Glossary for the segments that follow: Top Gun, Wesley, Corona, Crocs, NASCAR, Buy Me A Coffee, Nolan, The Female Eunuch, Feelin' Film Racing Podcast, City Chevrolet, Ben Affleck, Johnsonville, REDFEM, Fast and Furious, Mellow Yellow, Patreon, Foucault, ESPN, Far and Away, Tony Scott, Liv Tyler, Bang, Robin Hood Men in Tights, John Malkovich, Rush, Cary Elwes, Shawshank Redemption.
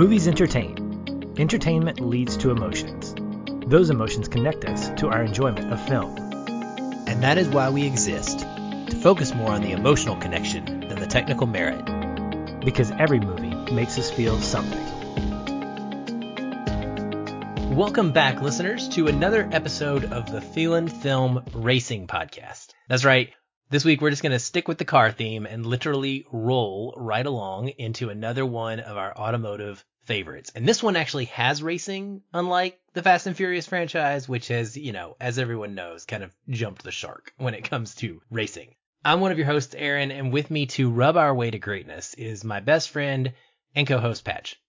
Movies entertain. Entertainment leads to emotions. Those emotions connect us to our enjoyment of film. And that is why we exist, to focus more on the emotional connection than the technical merit. Because every movie makes us feel something. Welcome back, listeners, to another episode of the Feelin' Film Racing Podcast. That's right. This week, we're just going to stick with the car theme and literally roll right along into another one of our automotive favorites. And this one actually has racing, unlike the Fast and Furious franchise, which has, as everyone knows, kind of jumped the shark when it comes to racing. I'm one of your hosts, Aaron, and with me to rub our way to greatness is my best friend and co-host, Patch.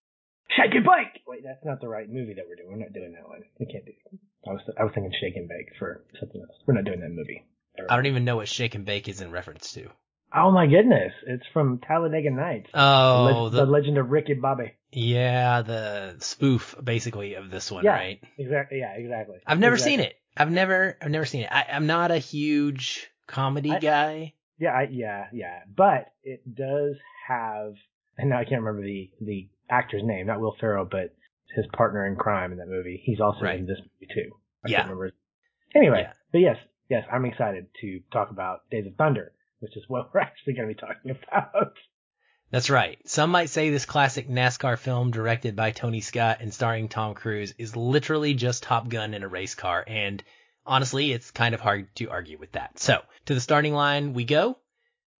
Shake and Bake! Wait, that's not the right movie that we're doing. We're not doing that one. We can't do that. I was thinking Shake and Bake for something else. We're not doing that movie. I don't even know what Shake and Bake is in reference to. Oh, my goodness. It's from Talladega Nights. Oh. The Legend of Ricky Bobby. Yeah, the spoof, basically, of this one, yeah, right? Exactly. Yeah, exactly. I've never seen it. I'm not a huge comedy guy. Yeah. But it does have, and now I can't remember the actor's name, not Will Ferrell, but his partner in crime in that movie. He's also in this movie, too. I can't remember. Anyway, but yes, I'm excited to talk about Days of Thunder, which is what we're actually going to be talking about. That's right. Some might say this classic NASCAR film directed by Tony Scott and starring Tom Cruise is literally just Top Gun in a race car. And honestly, it's kind of hard to argue with that. So to the starting line we go.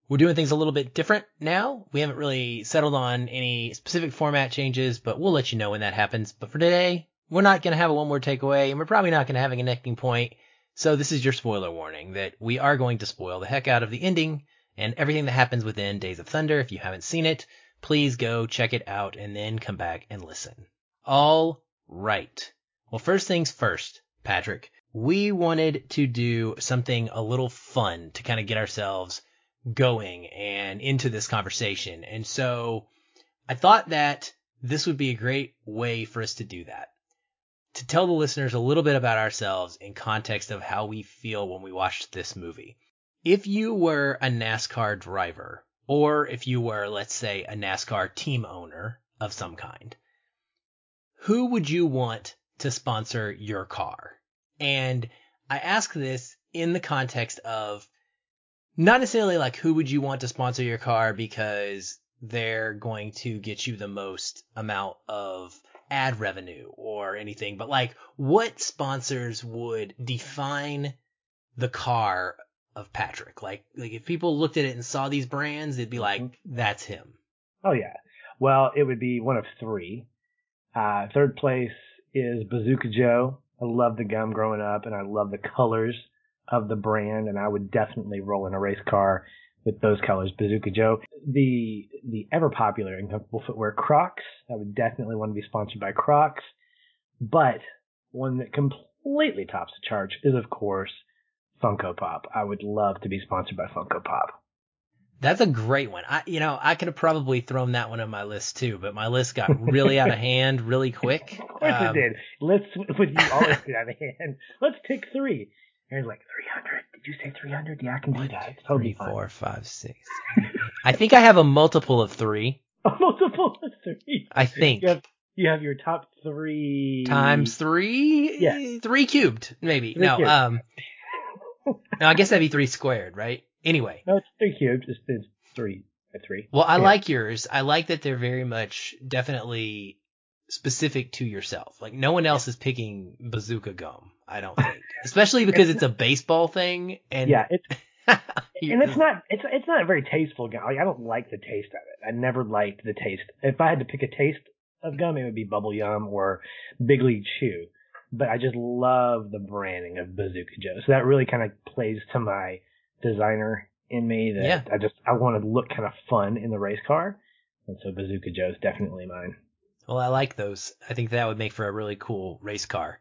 We're doing things a little bit different now. We haven't really settled on any specific format changes, but we'll let you know when that happens. But for today, we're not going to have a one-word takeaway, and we're probably not going to have a connecting point. So this is your spoiler warning that we are going to spoil the heck out of the ending and everything that happens within Days of Thunder. If you haven't seen it, please go check it out and then come back and listen. All right. Well, first things first, Patrick, we wanted to do something a little fun to kind of get ourselves going and into this conversation. And so I thought that this would be a great way for us to do that. To tell the listeners a little bit about ourselves in context of how we feel when we watch this movie. If you were a NASCAR driver, or if you were, let's say, a NASCAR team owner of some kind, who would you want to sponsor your car? And I ask this in the context of not necessarily like who would you want to sponsor your car because they're going to get you the most amount of ad revenue or anything, but like what sponsors would define the car of Patrick? Like if people looked at it and saw these brands, they'd be like, that's him. Oh yeah. Well, it would be one of three. Third place is Bazooka Joe. I loved the gum growing up and I love the colors of the brand. And I would definitely roll in a race car with those colors, Bazooka Joe. The ever popular and comfortable footwear Crocs. I would definitely want to be sponsored by Crocs. But one that completely tops the charge is, of course, Funko Pop. I would love to be sponsored by Funko Pop. That's a great one. I could have probably thrown that one on my list too, but my list got really out of hand really quick. Of course it did. You always get out of hand. Let's pick three. Aaron's like, 300. Did you say 300? Yeah, I can do that. It's totally fine. 4, 5, 6. I think I have a multiple of 3. A multiple of 3? I think. You have your top 3. Times 3? Yeah. 3 cubed, maybe. Three cubed. No, I guess that'd be 3 squared, right? Anyway. No, it's 3 cubed. It's 3 by 3. Well, I like yours. I like that they're very much definitely specific to yourself. Like, no one else is picking bazooka gum, I don't think. Especially because it's a baseball thing. And yeah, it's not a very tasteful gum. Like, I don't like the taste of it. I never liked the taste. If I had to pick a taste of gum, it would be Bubble Yum or Big League Chew. But I just love the branding of Bazooka Joe. So that really kind of plays to my designer in me that I want to look kind of fun in the race car. And so Bazooka Joe is definitely mine. Well, I like those. I think that would make for a really cool race car.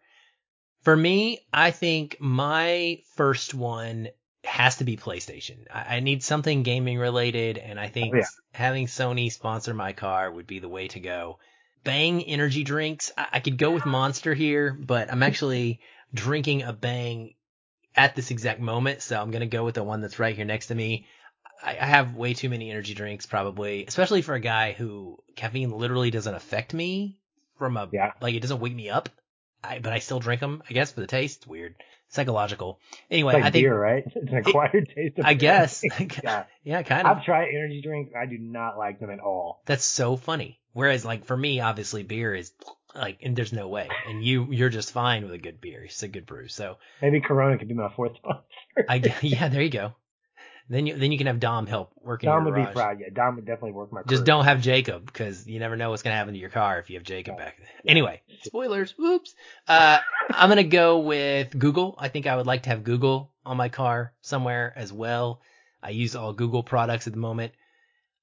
For me, I think my first one has to be PlayStation. I need something gaming related, and I think having Sony sponsor my car would be the way to go. Bang energy drinks. I could go with Monster here, but I'm actually drinking a Bang at this exact moment, so I'm going to go with the one that's right here next to me. I have way too many energy drinks probably, especially for a guy who caffeine literally doesn't affect me from a, like it doesn't wake me up, but I still drink them, I guess, for the taste. Weird. Psychological. Anyway, it's like I think beer, right? It's an acquired taste of beer. I guess. Yeah, kind of. I've tried energy drinks. I do not like them at all. That's so funny. Whereas, like, for me, obviously, beer is like, and there's no way. And you're just fine with a good beer. It's a good brew. So maybe Corona could be my fourth sponsor. Yeah, there you go. Then you can have Dom help work in your garage. Dom would be proud. Yeah, Dom would definitely work my. Just don't have Jacob, because you never know what's gonna happen to your car if you have Jacob back there. Anyway, spoilers. Whoops. I'm gonna go with Google. I think I would like to have Google on my car somewhere as well. I use all Google products at the moment.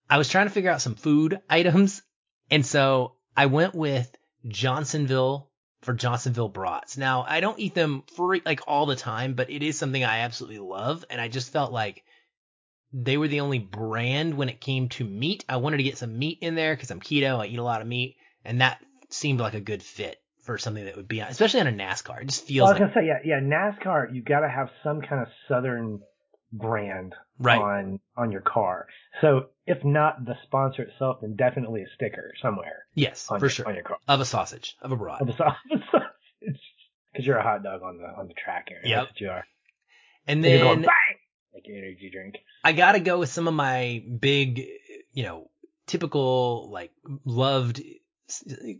I was trying to figure out some food items, and so I went with Johnsonville for Johnsonville brats. Now I don't eat them free like all the time, but it is something I absolutely love, and I just felt like they were the only brand when it came to meat. I wanted to get some meat in there because I'm keto. I eat a lot of meat, and that seemed like a good fit for something that would be, especially on a NASCAR. It just feels like. I was gonna say, yeah, NASCAR. You got to have some kind of Southern brand on your car. So if not the sponsor itself, then definitely a sticker somewhere. Yes, for sure, on your car of a sausage, of a brat, of a sausage, because you're a hot dog on the track area. Yep. That's what you are. And then. You're going, bang! Like energy drink. I gotta go with some of my big, typical like loved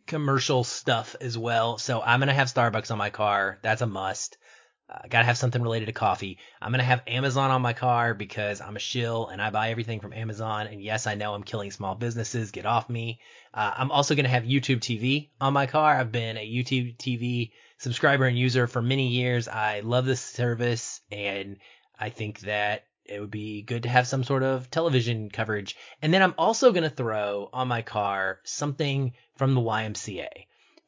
commercial stuff as well. So I'm gonna have Starbucks on my car. That's a must. I gotta have something related to coffee. I'm gonna have Amazon on my car because I'm a shill and I buy everything from Amazon. And yes, I know I'm killing small businesses. Get off me. I'm also gonna have YouTube TV on my car. I've been a YouTube TV subscriber and user for many years. I love this service, and I think that it would be good to have some sort of television coverage. And then I'm also going to throw on my car something from the YMCA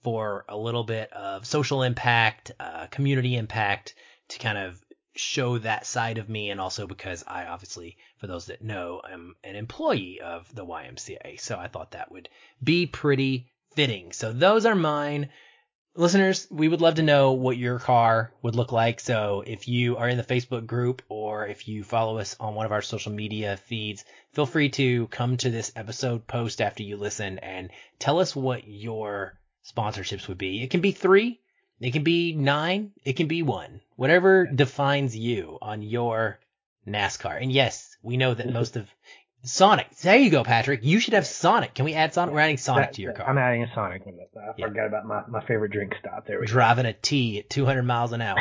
for a little bit of social impact, community impact, to kind of show that side of me. And also because I obviously, for those that know, I'm an employee of the YMCA. So I thought that would be pretty fitting. So those are mine. Listeners, we would love to know what your car would look like. So if you are in the Facebook group or if you follow us on one of our social media feeds, feel free to come to this episode post after you listen and tell us what your sponsorships would be. It can be 3. It can be 9. It can be 1. Whatever defines you on your NASCAR. And yes, we know that most of Sonic. There you go, Patrick. You should have Sonic. Can we add Sonic? We're adding Sonic to your car. I'm adding a Sonic one. I forgot about my favorite drink stop. There we go. Driving a tea at 200 miles an hour.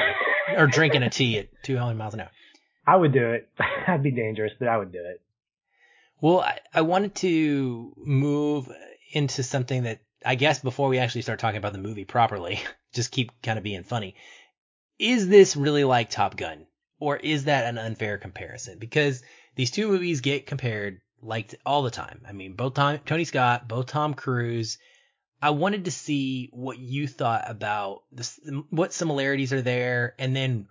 Or drinking a tea at 200 miles an hour. I would do it. That'd be dangerous, but I would do it. Well, I wanted to move into something that, I guess, before we actually start talking about the movie properly, just keep kind of being funny. Is this really like Top Gun? Or is that an unfair comparison? Because these two movies get compared like all the time. I mean, both Tony Scott, both Tom Cruise. I wanted to see what you thought about this, what similarities are there, and then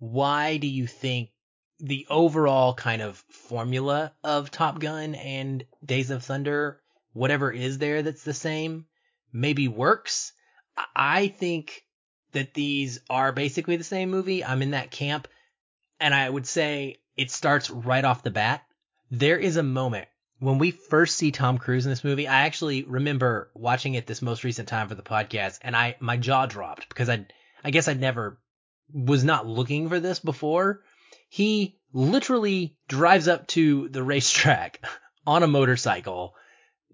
why do you think the overall kind of formula of Top Gun and Days of Thunder, whatever is there that's the same, maybe works? I think that these are basically the same movie. I'm in that camp, and I would say it starts right off the bat. There is a moment when we first see Tom Cruise in this movie. I actually remember watching it this most recent time for the podcast, and my jaw dropped because I guess I'd never was not looking for this before. He literally drives up to the racetrack on a motorcycle,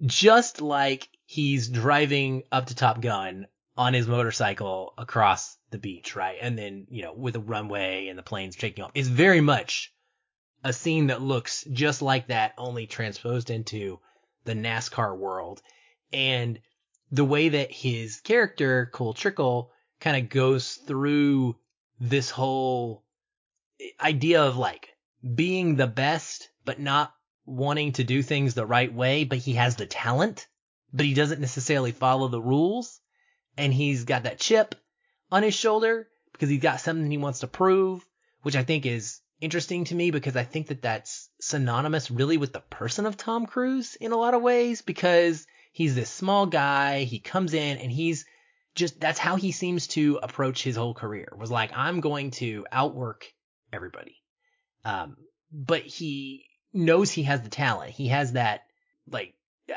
just like he's driving up to Top Gun on his motorcycle across the beach, right? And then, with a runway and the planes taking off. It's very much a scene that looks just like that, only transposed into the NASCAR world. And the way that his character, Cole Trickle, kind of goes through this whole idea of like being the best, but not wanting to do things the right way. But he has the talent, but he doesn't necessarily follow the rules. And he's got that chip on his shoulder because he's got something he wants to prove, which I think is interesting to me because I think that that's synonymous really with the person of Tom Cruise in a lot of ways, because he's this small guy. He comes in and he's just, that's how he seems to approach his whole career, was like, I'm going to outwork everybody. But he knows he has the talent. He has that, like,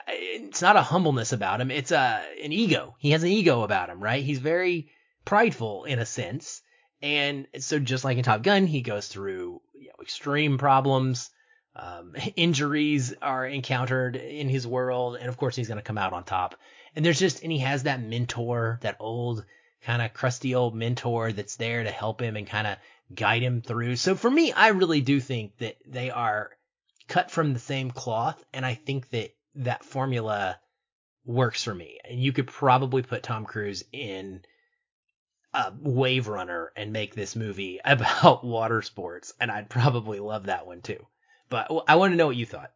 it's not a humbleness about him. It's an ego. He has an ego about him, right? He's very prideful in a sense. And so just like in Top Gun, he goes through, you know, extreme problems. Injuries are encountered in his world. And of course, he's going to come out on top. And there's just, and he has that mentor, that old kind of crusty old mentor that's there to help him and kind of guide him through. So for me, I really do think that they are cut from the same cloth. And I think that that formula works for me. And you could probably put Tom Cruise in a Wave Runner and make this movie about water sports. And I'd probably love that one too. But I want to know what you thought.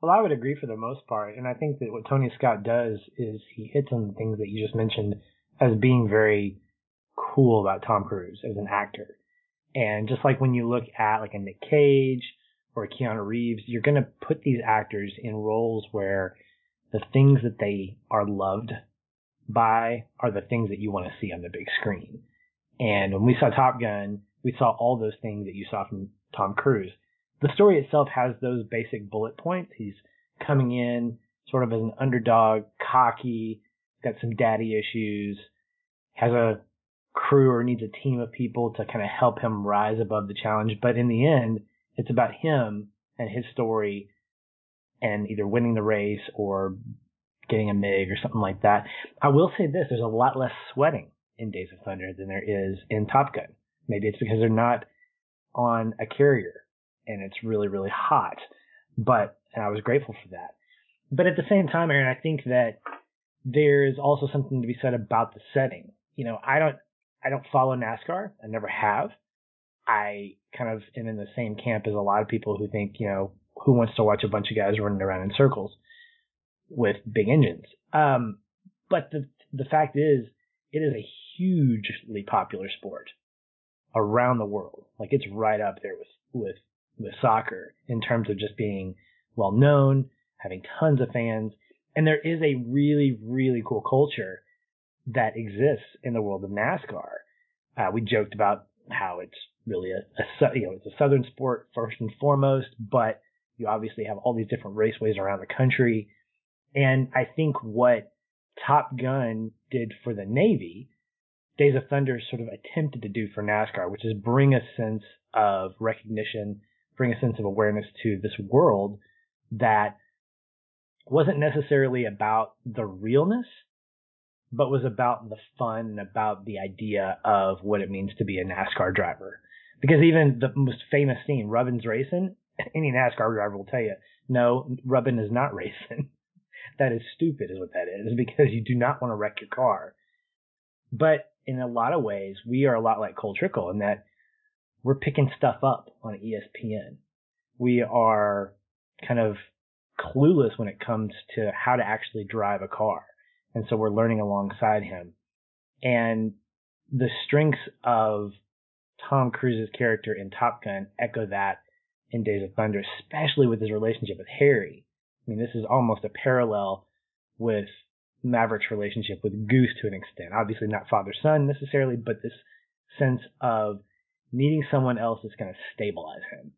Well, I would agree for the most part. And I think that what Tony Scott does is he hits on the things that you just mentioned as being very cool about Tom Cruise as an actor. And just like when you look at like a Nick Cage or Keanu Reeves, you're going to put these actors in roles where the things that they are loved by are the things that you want to see on the big screen. And when we saw Top Gun, we saw all those things that you saw from Tom Cruise. The story itself has those basic bullet points. He's coming in sort of as an underdog, cocky, got some daddy issues, has a crew or needs a team of people to kind of help him rise above the challenge. But in the end, it's about him and his story and either winning the race or getting a MIG or something like that. I will say this, there's a lot less sweating in Days of Thunder than there is in Top Gun. Maybe it's because they're not on a carrier and it's really, really hot. But and I was grateful for that. But at the same time, Aaron, I think that there's also something to be said about the setting. You know, I don't follow NASCAR. I never have. I kind of am in the same camp as a lot of people who think, you know, who wants to watch a bunch of guys running around in circles with big engines? But the fact is, it is a hugely popular sport around the world. Like, it's right up there with soccer in terms of just being well known, having tons of fans. And there is a really, really cool culture that exists in the world of NASCAR. We joked about how it's really it's a Southern sport first and foremost, but you obviously have all these different raceways around the country. And I think what Top Gun did for the Navy, Days of Thunder sort of attempted to do for NASCAR, which is bring a sense of recognition, bring a sense of awareness to this world that wasn't necessarily about the realness, but was about the fun and about the idea of what it means to be a NASCAR driver. Because even the most famous scene, Rubbin's racing, any NASCAR driver will tell you, no, Rubbin is not racing. That is stupid is what that is, because you do not want to wreck your car. But in a lot of ways, we are a lot like Cole Trickle in that we're picking stuff up on ESPN. We are kind of clueless when it comes to how to actually drive a car. And so we're learning alongside him. And the strengths of Tom Cruise's character in Top Gun echo that in Days of Thunder, especially with his relationship with Harry. I mean, this is almost a parallel with Maverick's relationship with Goose to an extent. Obviously not father-son necessarily, but this sense of needing someone else that's going to stabilize him.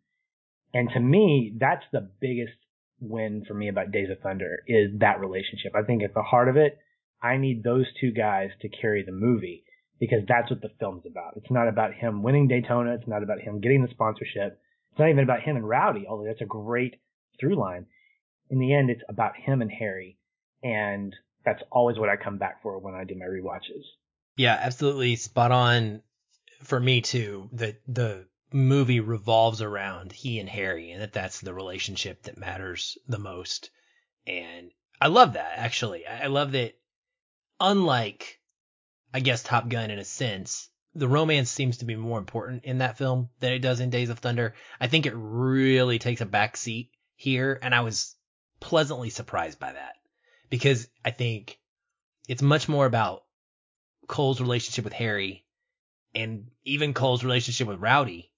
And to me, that's the biggest win for me about Days of Thunder is that relationship. I think at the heart of it, I need those two guys to carry the movie because that's what the film's about. It's not about him winning Daytona. It's not about him getting the sponsorship. It's not even about him and Rowdy, although that's a great through line. In the end, it's about him and Harry, and that's always what I come back for when I do my rewatches. Yeah, absolutely spot on for me too. The movie revolves around he and Harry, and that's the relationship that matters the most. And I love that, actually. I love that, unlike, I guess, Top Gun in a sense, the romance seems to be more important in that film than it does in Days of Thunder. I think it really takes a backseat here, and I was pleasantly surprised by that because I think it's much more about Cole's relationship with Harry and even Cole's relationship with Rowdy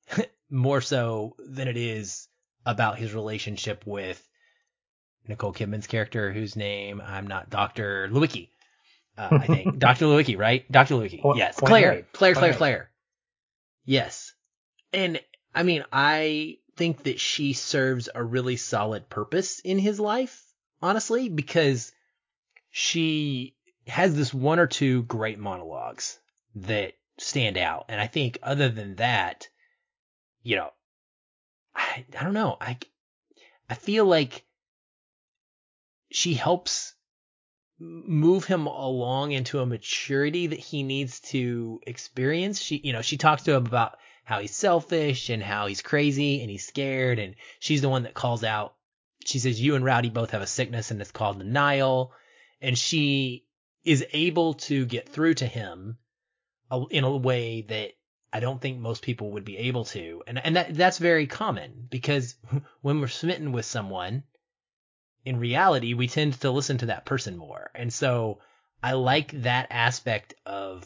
more so than it is about his relationship with Nicole Kidman's character, whose name I'm not, Dr. Lewicki. I think Dr. Lewicki, right? Dr. Lewicki. Yes. Claire. Claire. Yes. And I mean, I think that she serves a really solid purpose in his life, honestly, because she has this one or two great monologues that stand out. And I think other than that, you know, I don't know. I feel like she helps move him along into a maturity that he needs to experience. She talks to him about how he's selfish and how he's crazy and he's scared. And she's the one that calls out. She says, you and Rowdy both have a sickness and it's called denial. And she is able to get through to him in a way that I don't think most people would be able to. And that's very common, because when we're smitten with someone, in reality, we tend to listen to that person more. And so I like that aspect of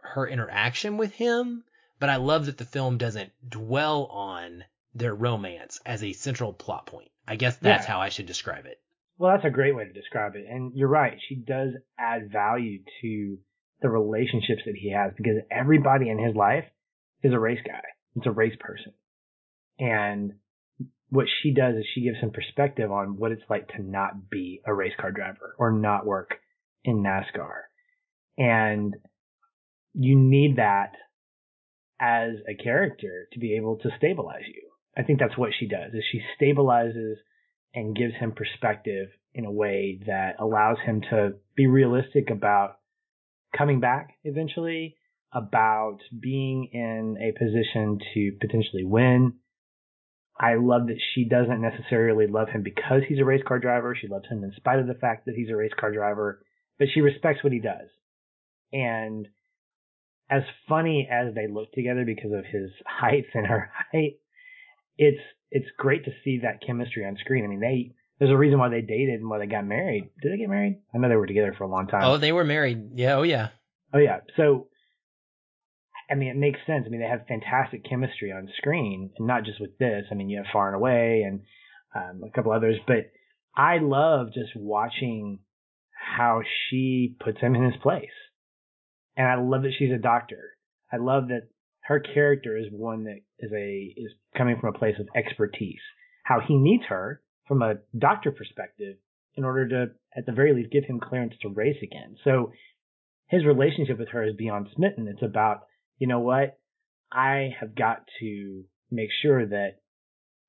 her interaction with him, but I love that the film doesn't dwell on their romance as a central plot point. I guess that's how I should describe it. Well, that's a great way to describe it. And you're right. She does add value to the relationships that he has, because everybody in his life is a race guy. It's a race person. And what she does is she gives him perspective on what it's like to not be a race car driver or not work in NASCAR. And you need that as a character to be able to stabilize you. I think that's what she does, is she stabilizes and gives him perspective in a way that allows him to be realistic about coming back eventually, about being in a position to potentially win. I love that she doesn't necessarily love him because he's a race car driver. She loves him in spite of the fact that he's a race car driver, but she respects what he does. And as funny as they look together because of his height and her height, it's great to see that chemistry on screen. I mean, there's a reason why they dated and why they got married. Did they get married? I know they were together for a long time. Oh, they were married. Yeah. Oh yeah. So, I mean, it makes sense. I mean, they have fantastic chemistry on screen, and not just with this. I mean, you have Far and Away and a couple others, but I love just watching how she puts him in his place. And I love that she's a doctor. I love that her character is one that is coming from a place of expertise, how he needs her from a doctor perspective in order to, at the very least, give him clearance to race again. So his relationship with her is beyond smitten. It's about, you know what, I have got to make sure that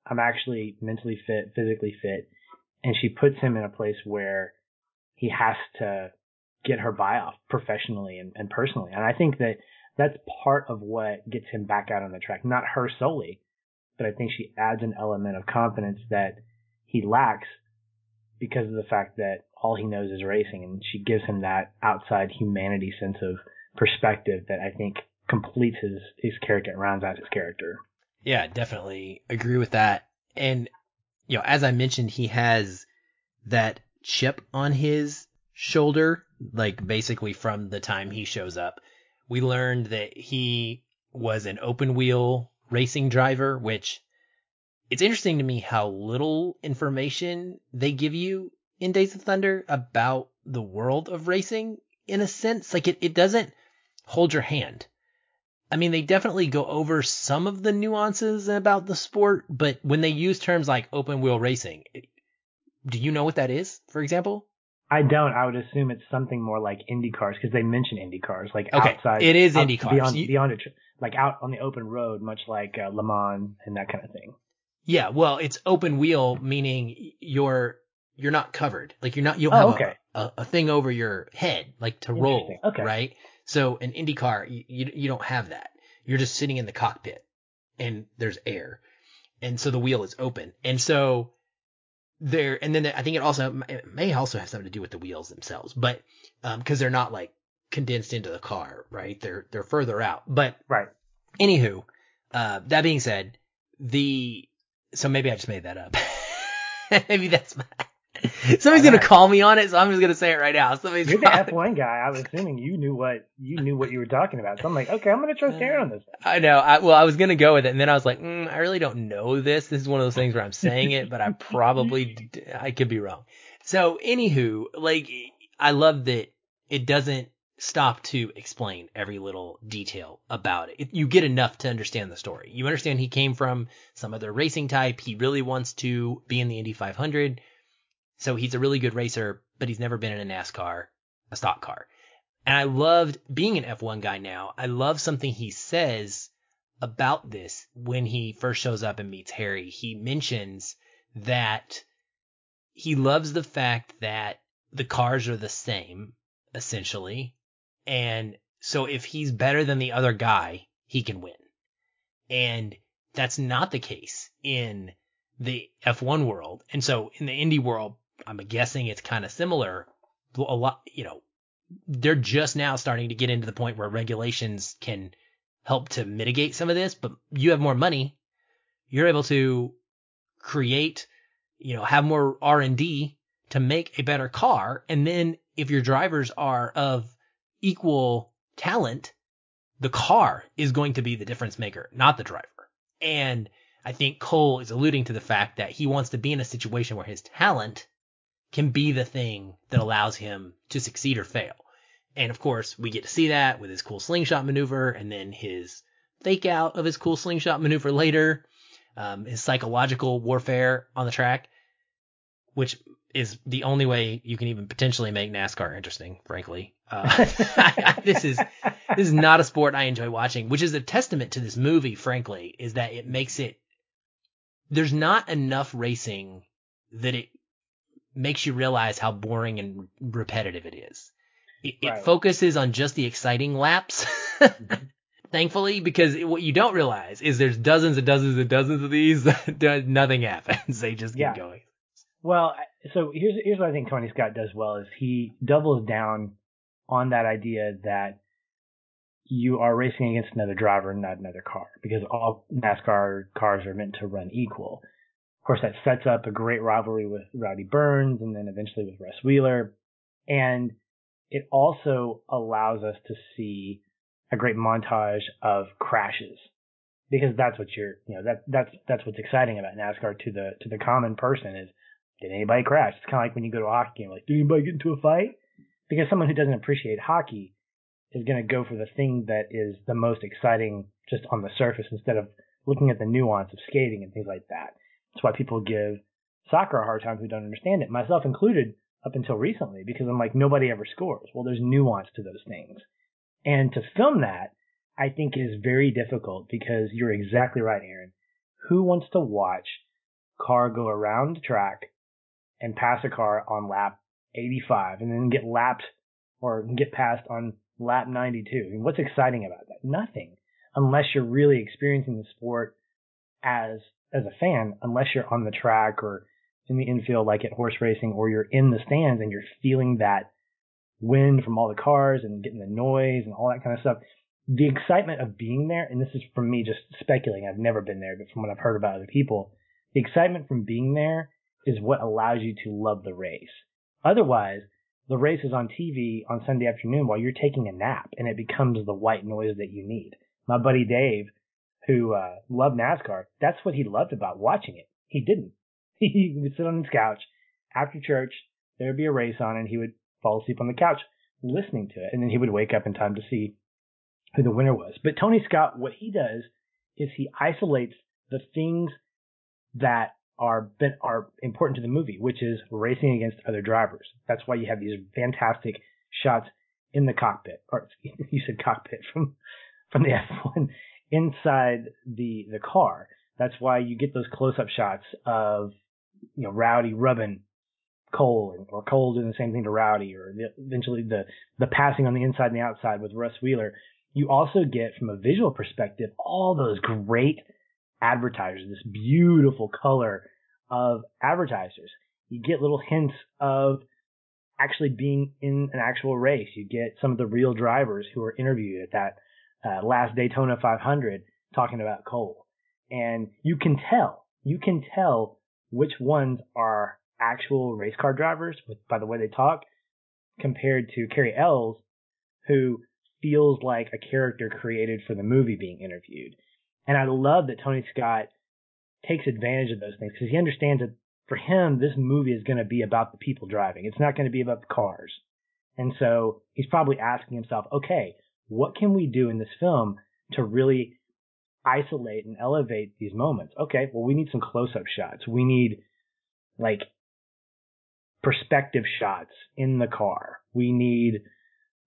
I'm actually mentally fit, physically fit. And she puts him in a place where he has to get her buy off professionally and personally. And I think that that's part of what gets him back out on the track, not her solely, but I think she adds an element of confidence that he lacks because of the fact that all he knows is racing. And she gives him that outside humanity sense of perspective that I think completes his character, rounds out his character. Yeah, definitely agree with that. And, you know, as I mentioned, he has that chip on his shoulder, like basically from the time he shows up. We learned that he was an open wheel racing driver, which it's interesting to me how little information they give you in Days of Thunder about the world of racing, in a sense. Like it doesn't hold your hand. I mean, they definitely go over some of the nuances about the sport, but when they use terms like open wheel racing, do you know what that is, for example? I don't. I would assume it's something more like IndyCars, because they mention IndyCars, like okay, outside. It is IndyCars. Beyond it, like out on the open road, much like Le Mans and that kind of thing. Yeah, well, it's open wheel, meaning you're not covered. Like you'll have a thing over your head, like to roll, okay, right? So an IndyCar, you don't have that. You're just sitting in the cockpit and there's air. And so the wheel is open. And so there, and then I think it may also have something to do with the wheels themselves, but because they're not like condensed into the car, right? They're further out. But right. Anywho, that being said, so maybe I just made that up. Maybe that's my. Somebody's gonna call me on it, so I'm just gonna say it right now. You're the F1 guy. I was assuming you knew what you were talking about. So I'm like, okay, I'm gonna trust Aaron on this. I know. I was gonna go with it, and then I was like, I really don't know this. This is one of those things where I'm saying it, but I probably I could be wrong. So, anywho, like I love that it doesn't stop to explain every little detail about it. You get enough to understand the story. You understand he came from some other racing type. He really wants to be in the Indy 500. So he's a really good racer, but he's never been in a NASCAR, a stock car. And I loved being an F1 guy now. I love something he says about this when he first shows up and meets Harry. He mentions that he loves the fact that the cars are the same, essentially. And so if he's better than the other guy, he can win. And that's not the case in the F1 world. And so in the Indy world, I'm guessing it's kind of similar. A lot, you know, they're just now starting to get into the point where regulations can help to mitigate some of this, but you have more money. You're able to create, you know, have more R&D to make a better car. And then if your drivers are of equal talent, the car is going to be the difference maker, not the driver. And I think Cole is alluding to the fact that he wants to be in a situation where his talent can be the thing that allows him to succeed or fail. And of course, we get to see that with his cool slingshot maneuver and then his fake out of his cool slingshot maneuver later, his psychological warfare on the track, which is the only way you can even potentially make NASCAR interesting, frankly. This is not a sport I enjoy watching, which is a testament to this movie, frankly, is that it makes it, there's not enough racing that it makes you realize how boring and repetitive it is. It focuses on just the exciting laps, thankfully, because what you don't realize is there's dozens and dozens and dozens of these. Nothing happens. They just keep going. Well, so here's what I think Tony Scott does well is he doubles down on that idea that you are racing against another driver and not another car, because all NASCAR cars are meant to run equal. Of course, that sets up a great rivalry with Rowdy Burns and then eventually with Russ Wheeler. And it also allows us to see a great montage of crashes, because that's what that's what's exciting about NASCAR to the common person is, did anybody crash? It's kind of like when you go to a hockey game, like, did anybody get into a fight? Because someone who doesn't appreciate hockey is going to go for the thing that is the most exciting just on the surface instead of looking at the nuance of skating and things like that. That's why people give soccer a hard time who don't understand it, myself included, up until recently, because I'm like, nobody ever scores. Well, there's nuance to those things. And to film that, I think is very difficult, because you're exactly right, Aaron. Who wants to watch car go around the track and pass a car on lap 85 and then get lapped or get passed on lap 92? I mean, what's exciting about that? Nothing, unless you're really experiencing the sport as a fan, unless you're on the track or in the infield like at horse racing, or you're in the stands and you're feeling that wind from all the cars and getting the noise and all that kind of stuff. The excitement of being there, and this is from me just speculating, I've never been there, but from what I've heard about other people, the excitement from being there is what allows you to love the race. Otherwise, the race is on TV on Sunday afternoon while you're taking a nap, and it becomes the white noise that you need. My buddy Dave, who loved NASCAR, that's what he loved about watching it. He didn't. He would sit on his couch after church. There would be a race on, and he would fall asleep on the couch listening to it, and then he would wake up in time to see who the winner was. But Tony Scott, what he does is he isolates the things that are important to the movie, which is racing against other drivers. That's why you have these fantastic shots in the cockpit, or you said cockpit from the F1, inside the car. That's why you get those close-up shots of, you know, Rowdy rubbing Cole, or Cole doing the same thing to Rowdy, or eventually the passing on the inside and the outside with Russ Wheeler. You also get, from a visual perspective, all those great advertisers, this beautiful color of advertisers. You get little hints of actually being in an actual race. You get some of the real drivers who are interviewed at that last Daytona 500 talking about Cole. And you can tell which ones are actual race car drivers by the way they talk, compared to Cary Elwes, who feels like a character created for the movie being interviewed. And I love that Tony Scott takes advantage of those things, because he understands that for him, this movie is going to be about the people driving. It's not going to be about the cars. And so he's probably asking himself, okay, what can we do in this film to really isolate and elevate these moments? Okay, well, we need some close-up shots. We need, like, perspective shots in the car. We need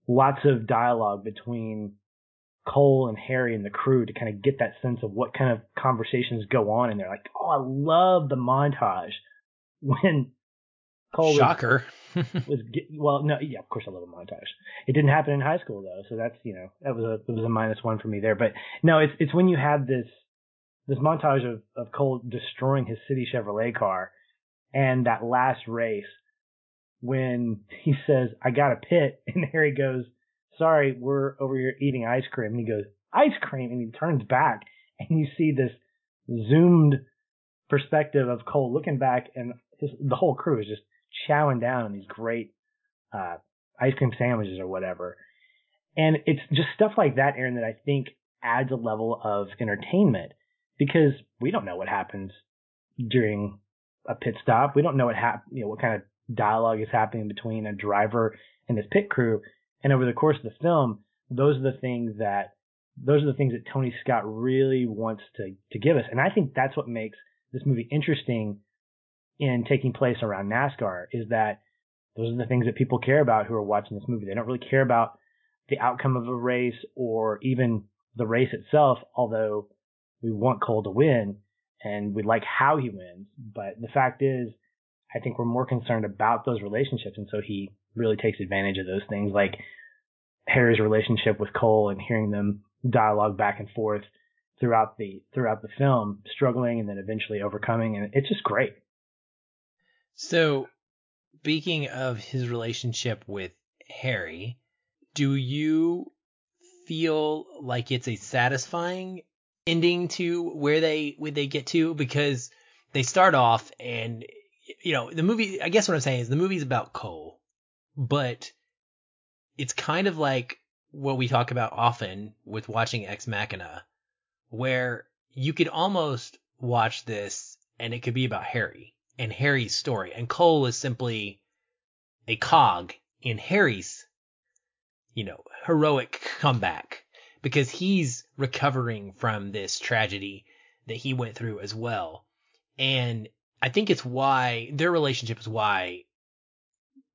lots of dialogue between Cole and Harry and the crew to kind of get that sense of what kind of conversations go on in there. Like, oh, I love the montage when Cole of course I love a montage. It didn't happen in high school though, so that's, you know, that was a -1 for me there. But no, it's when you have this montage of Cole destroying his City Chevrolet car, and that last race when he says, I got a pit, and Harry goes, sorry, we're over here eating ice cream. And he goes, ice cream? And he turns back, and you see this zoomed perspective of Cole looking back, and the whole crew is just chowing down on these great ice cream sandwiches or whatever. And it's just stuff like that, Aaron, that I think adds a level of entertainment, because we don't know what happens during a pit stop. We don't know what kind of dialogue is happening between a driver and his pit crew. And over the course of the film, those are the things that Tony Scott really wants to give us. And I think that's what makes this movie interesting in taking place around NASCAR, is that those are the things that people care about who are watching this movie. They don't really care about the outcome of a race or even the race itself, although we want Cole to win and we like how he wins. But the fact is, I think we're more concerned about those relationships. And so he really takes advantage of those things, like Harry's relationship with Cole and hearing them dialogue back and forth throughout the film, struggling and then eventually overcoming. And it's just great. So speaking of his relationship with Harry, do you feel like it's a satisfying ending to where they get to? Because they start off and, you know, the movie, I guess what I'm saying is the movie's about Cole. But it's kind of like what we talk about often with watching Ex Machina, where you could almost watch this and it could be about Harry and Harry's story. And Cole is simply a cog in Harry's, you know, heroic comeback, because he's recovering from this tragedy that he went through as well. And I think it's why their relationship is why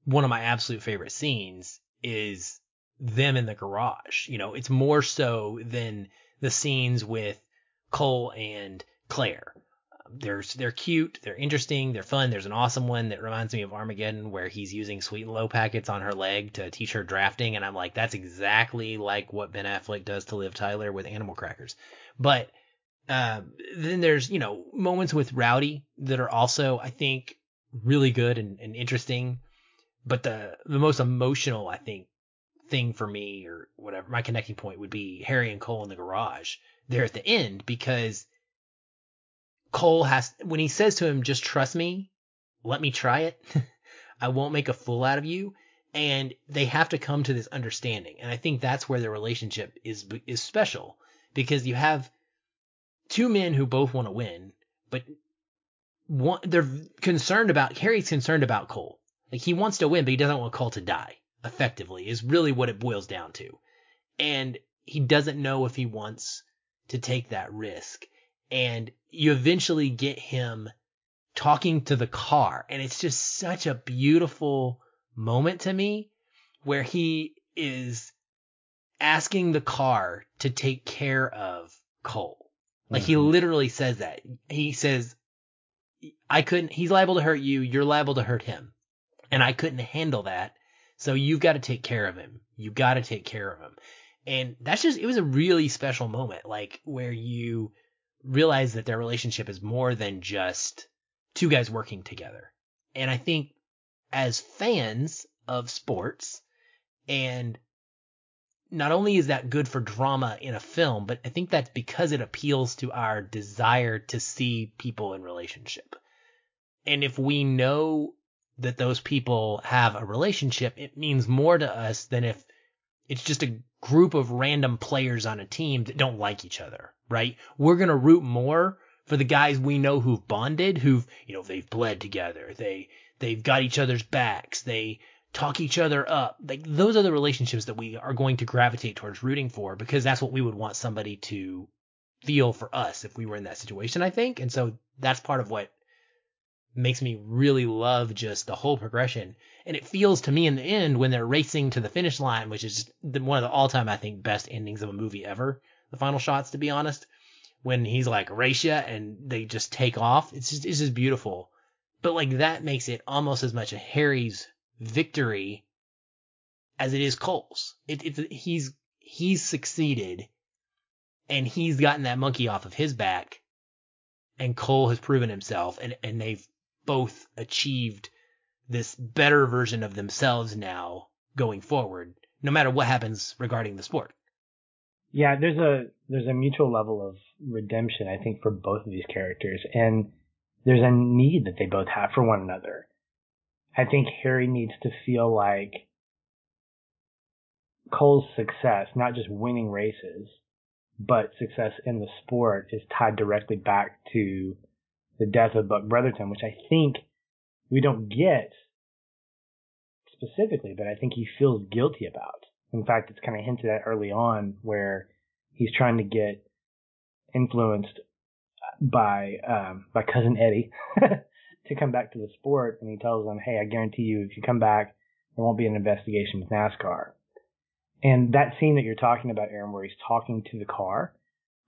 one of my absolute favorite scenes is them in the garage. You know, it's more so than the scenes with Cole and Claire. They're cute, they're interesting, they're fun. There's an awesome one that reminds me of Armageddon where he's using Sweet and Low packets on her leg to teach her drafting. And I'm like, that's exactly like what Ben Affleck does to Liv Tyler with Animal Crackers. But then there's, you know, moments with Rowdy that are also, I think, really good and interesting. But the most emotional, I think, thing for me, or whatever, my connecting point would be Harry and Cole in the garage there at the end, because Cole has, when he says to him, just trust me, let me try it, I won't make a fool out of you, and they have to come to this understanding. And I think that's where their relationship is special, because you have two men who both want to win, but one, Harry's concerned about Cole. Like, he wants to win, but he doesn't want Cole to die, effectively, is really what it boils down to. And he doesn't know if he wants to take that risk. And you eventually get him talking to the car. And it's just such a beautiful moment to me, where he is asking the car to take care of Cole. Like, he literally says that. He says, he's liable to hurt you, you're liable to hurt him. And I couldn't handle that. So you've got to take care of him. You've got to take care of him. And that's just, it was a really special moment, like, where you realize that their relationship is more than just two guys working together. And I think as fans of sports, and not only is that good for drama in a film, but I think that's because it appeals to our desire to see people in relationship. And if we know that those people have a relationship, it means more to us than if it's just a group of random players on a team that don't like each other, right? We're going to root more for the guys we know who've bonded, who've, you know, they've bled together, they've got each other's backs, they talk each other up. Like, those are the relationships that we are going to gravitate towards rooting for, because that's what we would want somebody to feel for us if we were in that situation, I think. And so that's part of what makes me really love just the whole progression. And it feels to me in the end, when they're racing to the finish line, which is one of the all-time, I think, best endings of a movie ever, the final shots, to be honest, when he's like, race ya, and they just take off. It's just beautiful. But like, that makes it almost as much a Harry's victory as it is Cole's. He's succeeded, and he's gotten that monkey off of his back, and Cole has proven himself, and they've both achieved this better version of themselves now going forward, no matter what happens regarding the sport. Yeah, there's a mutual level of redemption, I think, for both of these characters, and there's a need that they both have for one another. I think Harry needs to feel like Cole's success, not just winning races, but success in the sport, is tied directly back to the death of Buck Brotherton, which I think we don't get specifically, but I think he feels guilty about. In fact, it's kind of hinted at early on, where he's trying to get influenced by Cousin Eddie to come back to the sport, and he tells him, hey, I guarantee you, if you come back, there won't be an investigation with NASCAR. And that scene that you're talking about, Aaron, where he's talking to the car,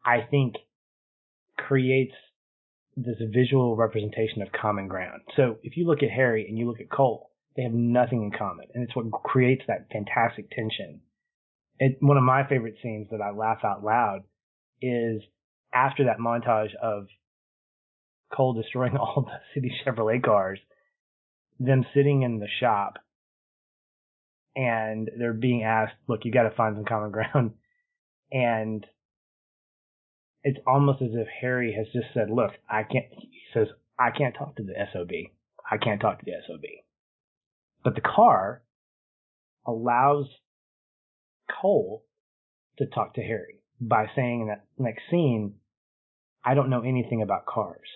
I think creates this visual representation of common ground. So if you look at Harry and you look at Cole, they have nothing in common, and it's what creates that fantastic tension. One of my favorite scenes that I laugh out loud is after that montage of Cole destroying all the City Chevrolet cars, them sitting in the shop, and they're being asked, look, you got to find some common ground. And it's almost as if Harry has just said, look, I can't talk to the SOB. I can't talk to the SOB. But the car allows Cole to talk to Harry by saying in that next scene, I don't know anything about cars.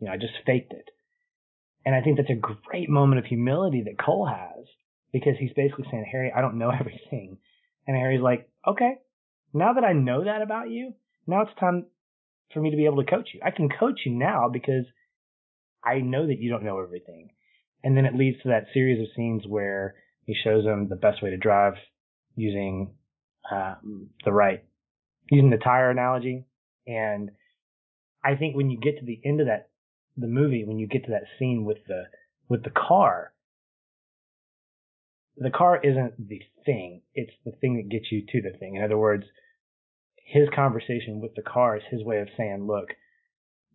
You know, I just faked it. And I think that's a great moment of humility that Cole has, because he's basically saying, Harry, I don't know everything. And Harry's like, okay, now that I know that about you, now it's time for me to be able to coach you. I can coach you now because I know that you don't know everything. And then it leads to that series of scenes where he shows him the best way to drive using using the tire analogy. And I think when you get to the end of the movie, when you get to that scene with the car, the car isn't the thing. It's the thing that gets you to the thing. In other words, his conversation with the car is his way of saying, look,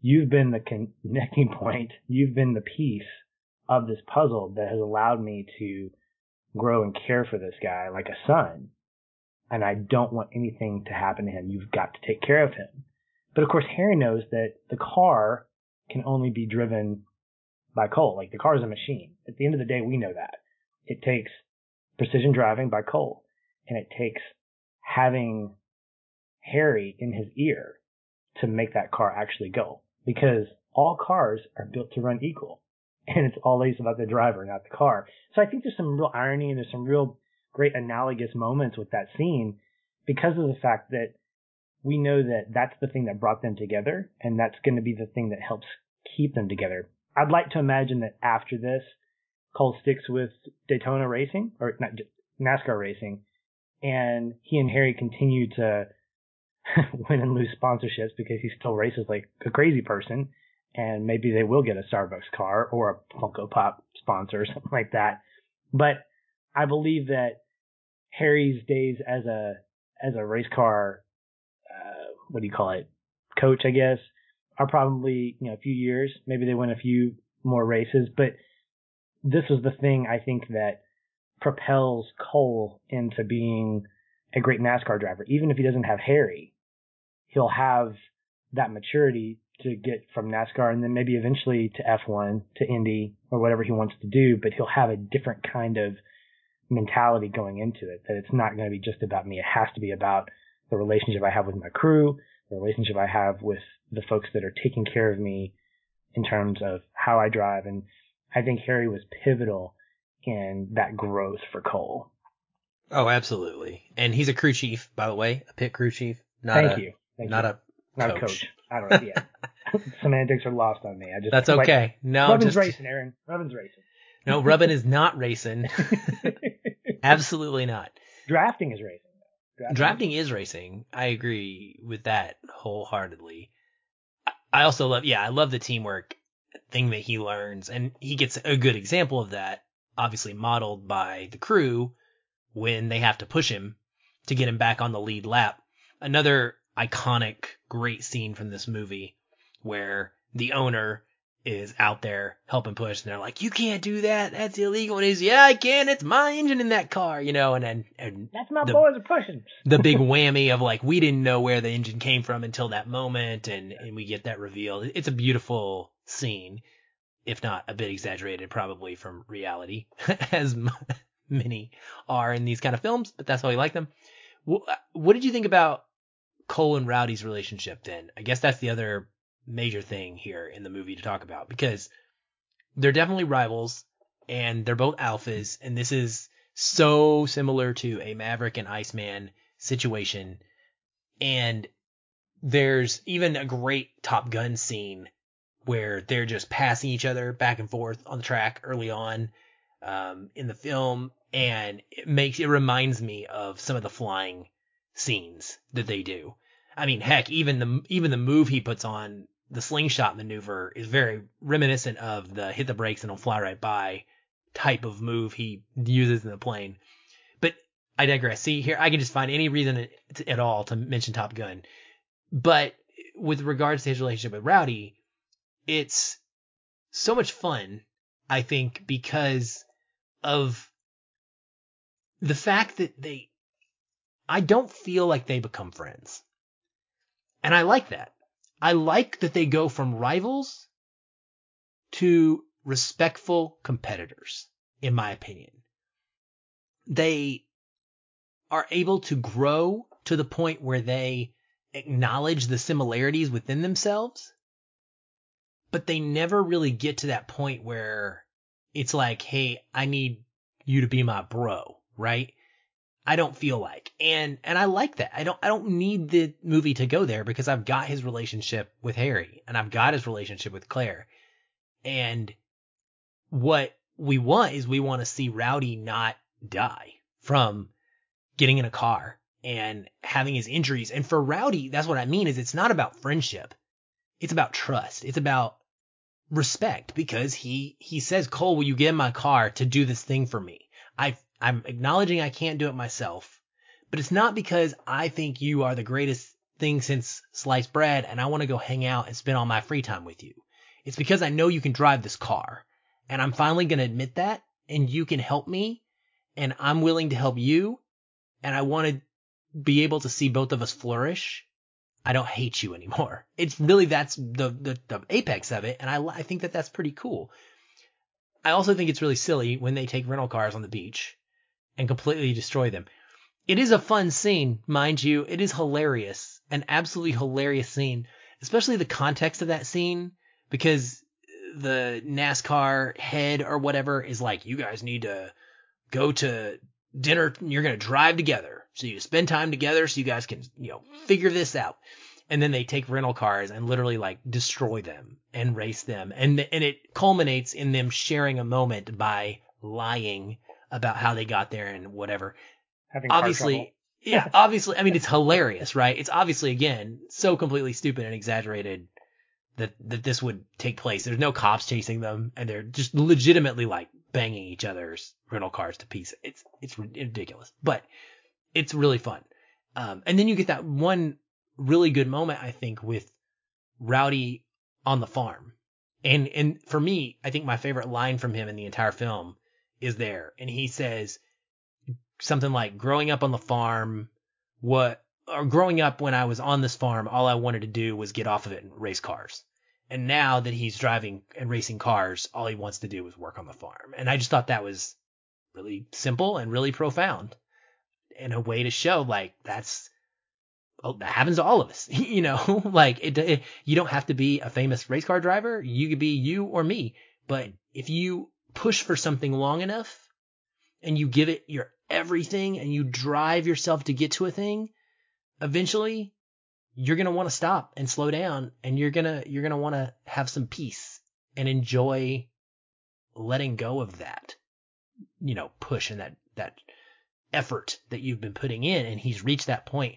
you've been the connecting point. You've been the piece of this puzzle that has allowed me to grow and care for this guy like a son. And I don't want anything to happen to him. You've got to take care of him. But of course, Harry knows that the car can only be driven by Cole. Like, the car is a machine. At the end of the day, we know that. It takes precision driving by Cole, and it takes having Harry in his ear to make that car actually go, because all cars are built to run equal, and it's always about the driver, not the car. So I think there's some real irony, and there's some real great analogous moments with that scene, because of the fact that we know that that's the thing that brought them together, and that's going to be the thing that helps keep them together. I'd like to imagine that after this, Cole sticks with Daytona racing, or not NASCAR racing, and he and Harry continue to win and lose sponsorships because he still races like a crazy person, and maybe they will get a Starbucks car or a Funko Pop sponsor or something like that. But I believe that Harry's days as a race car coach, I guess, are probably, you know, a few years. Maybe they win a few more races, but this was the thing, I think, that propels Cole into being a great NASCAR driver. Even if he doesn't have Harry, he'll have that maturity to get from NASCAR and then maybe eventually to F1, to Indy, or whatever he wants to do, but he'll have a different kind of mentality going into it, that it's not going to be just about me. It has to be about the relationship I have with my crew, the relationship I have with the folks that are taking care of me in terms of how I drive. And I think Harry was pivotal and that grows for Cole. Oh, absolutely. And he's a crew chief, by the way, a pit crew chief. Not a coach. I don't know. Yeah. Semantics are lost on me. That's okay. Rubbin's racing, Aaron. Rubbin's racing. No, Rubbin is not racing. Absolutely not. Drafting is racing. Drafting is racing. I agree with that wholeheartedly. I also love the teamwork thing that he learns, and he gets a good example of that, obviously modeled by the crew when they have to push him to get him back on the lead lap. Another iconic, great scene from this movie where the owner is out there helping push, and they're like, "You can't do that. That's illegal." And he's, "Yeah, I can. It's my engine in that car," you know. And that's my boys are pushing. The big whammy of like, we didn't know where the engine came from until that moment, and we get that reveal. It's a beautiful scene, if not a bit exaggerated, probably from reality, as many are in these kind of films. But that's how we like them. What did you think about Cole and Rowdy's relationship then? I guess that's the other major thing here in the movie to talk about, because they're definitely rivals and they're both alphas, and this is so similar to a Maverick and Iceman situation. And there's even a great Top Gun scene where they're just passing each other back and forth on the track early on in the film, and it reminds me of some of the flying scenes that they do. I mean, heck, even the move he puts on, the slingshot maneuver, is very reminiscent of the hit the brakes and it'll fly right by type of move he uses in the plane. But I digress. See, here I can just find any reason at all to mention Top Gun. But with regards to his relationship with Rowdy, it's so much fun, I think, because of the fact that I don't feel like they become friends. And I like that. I like that they go from rivals to respectful competitors, in my opinion. They are able to grow to the point where they acknowledge the similarities within themselves, but they never really get to that point where it's like, hey, I need you to be my bro, right? I don't feel like, and I like that. I don't need the movie to go there, because I've got his relationship with Harry and I've got his relationship with Claire. And what we want is, we want to see Rowdy not die from getting in a car and having his injuries. And for Rowdy, that's what I mean, is it's not about friendship. It's about trust. It's about respect, because he says, "Cole, will you get in my car to do this thing for me? I'm acknowledging I can't do it myself, but it's not because I think you are the greatest thing since sliced bread and I want to go hang out and spend all my free time with you. It's because I know you can drive this car, and I'm finally going to admit that, and you can help me, and I'm willing to help you, and I want to be able to see both of us flourish. I don't hate you anymore." It's really, that's the apex of it, and I think that's pretty cool. I also think it's really silly when they take rental cars on the beach and completely destroy them. It is a fun scene, mind you. It is hilarious, an absolutely hilarious scene, especially the context of that scene, because the NASCAR head or whatever is like, "You guys need to go to dinner. You're going to drive together, so you spend time together, so you guys can, figure this out." And then they take rental cars and literally destroy them and race them. And it culminates in them sharing a moment by lying about how they got there and whatever. Obviously, I mean, it's hilarious, right? It's obviously, again, so completely stupid and exaggerated that this would take place. There's no cops chasing them, and they're just legitimately banging each other's rental cars to pieces. It's ridiculous, but it's really fun. And then you get that one really good moment, I think, with Rowdy on the farm. And for me, I think my favorite line from him in the entire film is there. And he says something like, "Growing up on the farm, growing up when I was on this farm, all I wanted to do was get off of it and race cars. And now that he's driving and racing cars, all he wants to do is work on the farm." And I just thought that was really simple and really profound, and a way to show that happens to all of us, you don't have to be a famous race car driver. You could be you or me, but if you push for something long enough, and you give it your everything and you drive yourself to get to a thing, eventually you're going to want to stop and slow down, and you're going to want to have some peace and enjoy letting go of that, you know, push and that effort that you've been putting in. And he's reached that point.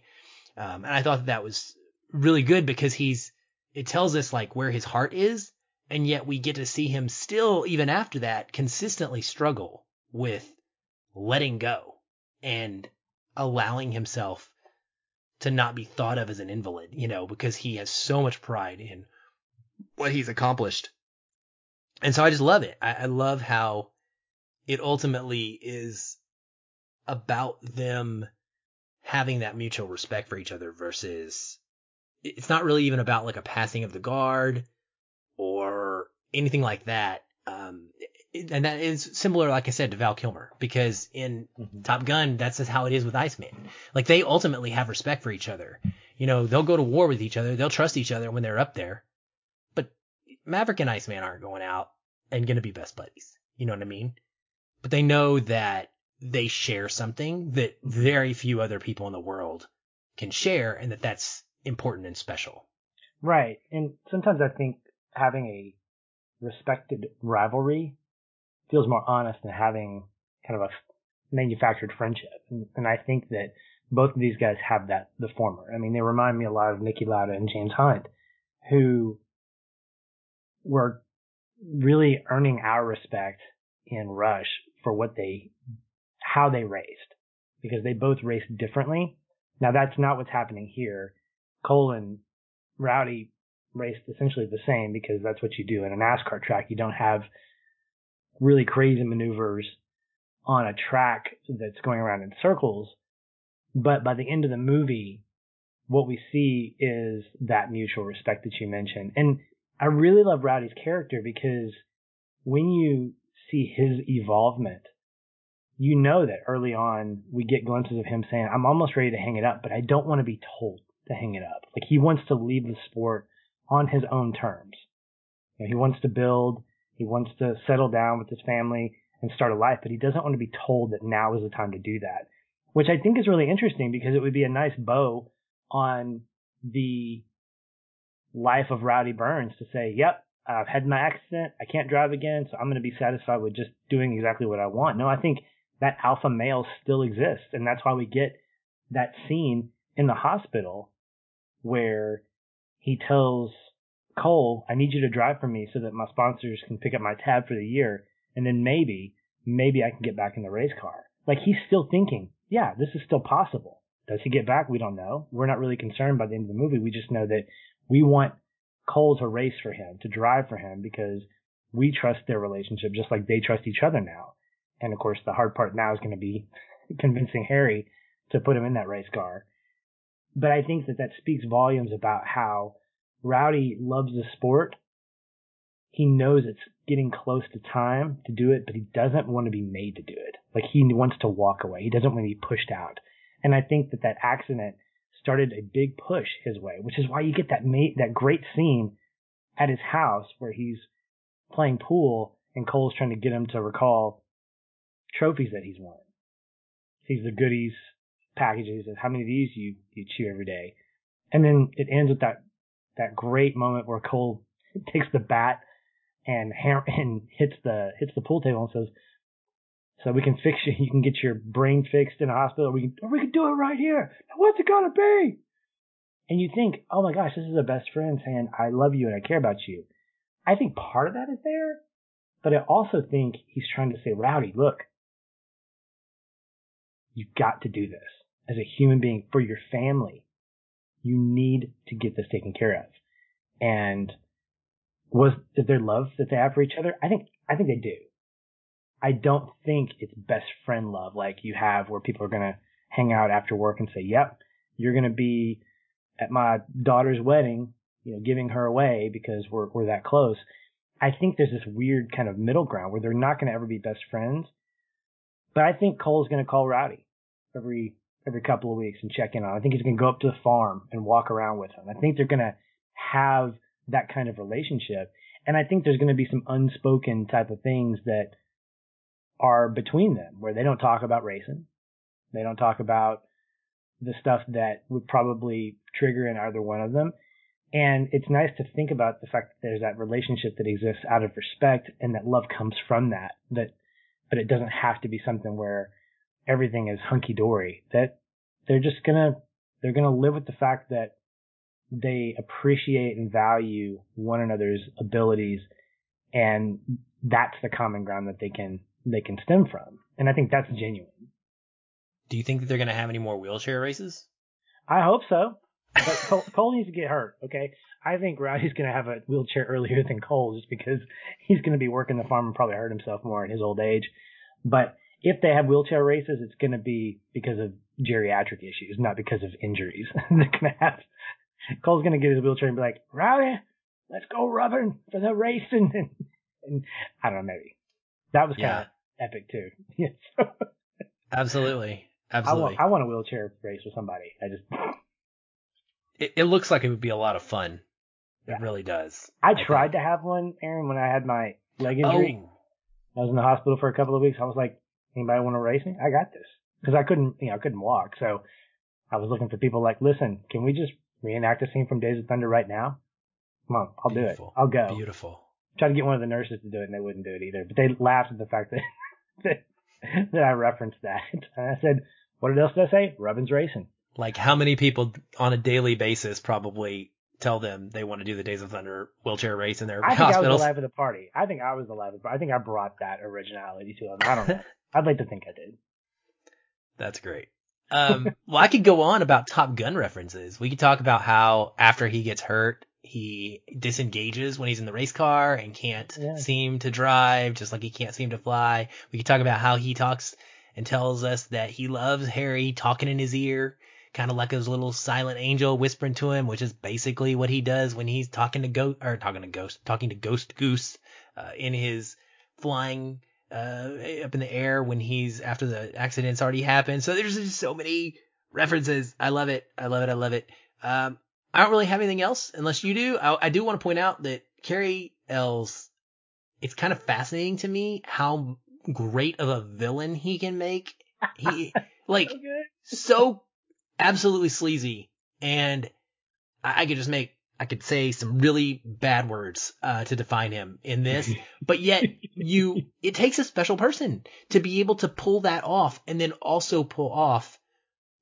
And I thought that was really good because it tells us like where his heart is. And yet we get to see him still, even after that, consistently struggle with letting go and allowing himself to not be thought of as an invalid, you know, because he has so much pride in what he's accomplished. And so I just love it. I love how it ultimately is about them having that mutual respect for each other versus it's not really even about like a passing of the guard or anything like that. And that is similar, like I said, to Val Kilmer, because in Top Gun, that's just how it is with Iceman. Like they ultimately have respect for each other. You know, they'll go to war with each other. They'll trust each other when they're up there. But Maverick and Iceman aren't going out and going to be best buddies. You know what I mean? But they know that they share something that very few other people in the world can share, and that's important and special. Right. And sometimes I think having a respected rivalry feels more honest than having kind of a manufactured friendship. And I think that both of these guys have that, the former. I mean, they remind me a lot of Niki Lauda and James Hunt, who were really earning our respect in Rush for how they raced, because they both raced differently. Now that's not what's happening here. Cole and Rowdy raced essentially the same because that's what you do in a NASCAR track. You don't have really crazy maneuvers on a track that's going around in circles. But by the end of the movie, what we see is that mutual respect that you mentioned. And I really love Rowdy's character, because when you see his evolvement, you know that early on we get glimpses of him saying, I'm almost ready to hang it up, but I don't want to be told to hang it up. Like he wants to leave the sport on his own terms. You know, he wants to build, he wants to settle down with his family and start a life, but he doesn't want to be told that now is the time to do that, which I think is really interesting because it would be a nice bow on the life of Rowdy Burns to say, yep, I've had my accident, I can't drive again, so I'm going to be satisfied with just doing exactly what I want. No, I think that alpha male still exists, and that's why we get that scene in the hospital where he tells Cole, I need you to drive for me so that my sponsors can pick up my tab for the year, and then maybe I can get back in the race car. Like he's still thinking, yeah, this is still possible. Does he get back? We don't know. We're not really concerned by the end of the movie. We just know that we want Cole to race for him, to drive for him, because we trust their relationship just like they trust each other now. And of course, the hard part now is going to be convincing Harry to put him in that race car. But I think that speaks volumes about how Rowdy loves the sport. He knows it's getting close to time to do it, but he doesn't want to be made to do it. Like he wants to walk away. He doesn't want to be pushed out. And I think that accident started a big push his way, which is why you get that great scene at his house where he's playing pool and Cole's trying to get him to recall trophies that he's won. Sees the goodies packages and how many of these you chew every day. And then it ends with that great moment where Cole takes the bat and hits the pool table and says, so we can fix you. You can get your brain fixed in a hospital. Or we can do it right here. What's it going to be? And you think, oh my gosh, this is a best friend saying, I love you and I care about you. I think part of that is there, but I also think he's trying to say, Rowdy, look, you've got to do this as a human being for your family. You need to get this taken care of. And is there love that they have for each other? I think they do. I don't think it's best friend love like you have where people are going to hang out after work and say, yep, you're going to be at my daughter's wedding, you know, giving her away because we're that close. I think there's this weird kind of middle ground where they're not going to ever be best friends. But I think Cole's going to call Rowdy every couple of weeks and check in on him. I think he's going to go up to the farm and walk around with him. I think they're going to have that kind of relationship. And I think there's going to be some unspoken type of things that are between them, where they don't talk about racing. They don't talk about the stuff that would probably trigger in either one of them. And it's nice to think about the fact that there's that relationship that exists out of respect, and that love comes from that, but it doesn't have to be something where everything is hunky-dory, that they're going to live with the fact that they appreciate and value one another's abilities, and that's the common ground that they can stem from. And I think that's genuine. Do you think that they're going to have any more wheelchair races? I hope so. But Cole needs to get hurt, okay? I think Rowdy's going to have a wheelchair earlier than Cole, just because he's going to be working the farm and probably hurt himself more in his old age. But if they have wheelchair races, it's going to be because of geriatric issues, not because of injuries. They're going to have Cole's going to get his wheelchair and be like, Rowdy, let's go rubbing for the racing. And I don't know, maybe. That was kind of epic, too. Yes. Absolutely. Absolutely. I want a wheelchair race with somebody. It looks like it would be a lot of fun. Yeah. It really does. I tried to have one, Aaron, when I had my leg injury. I was in the hospital for a couple of weeks. I was like, anybody want to race me? I got this. Because I couldn't walk. So I was looking for people like, listen, can we just reenact a scene from Days of Thunder right now? Come on, I'll do it. I'll go. Beautiful. Tried to get one of the nurses to do it, and they wouldn't do it either. But they laughed at the fact that I referenced that. And I said, what else did I say? Rubbin's racing. Like, how many people on a daily basis probably tell them they want to do the Days of Thunder wheelchair race in their hospitals? I think I was the life of the party. I think I brought that originality to them. I don't know. I'd like to think I did. That's great. Well, I could go on about Top Gun references. We could talk about how after he gets hurt, he disengages when he's in the race car and can't seem to drive, just like he can't seem to fly. We could talk about how he talks and tells us that he loves Harry talking in his ear, kind of like his little silent angel whispering to him, which is basically what he does when he's talking to Ghost Goose in his flying up in the air when he's after the accident's already happened. So there's just so many references. I love it. I don't really have anything else unless you do. I do want to point out that Cary Elwes, it's kind of fascinating to me how great of a villain he can make. He like so absolutely sleazy, and I could say some really bad words to define him in this, but yet it takes a special person to be able to pull that off, and then also pull off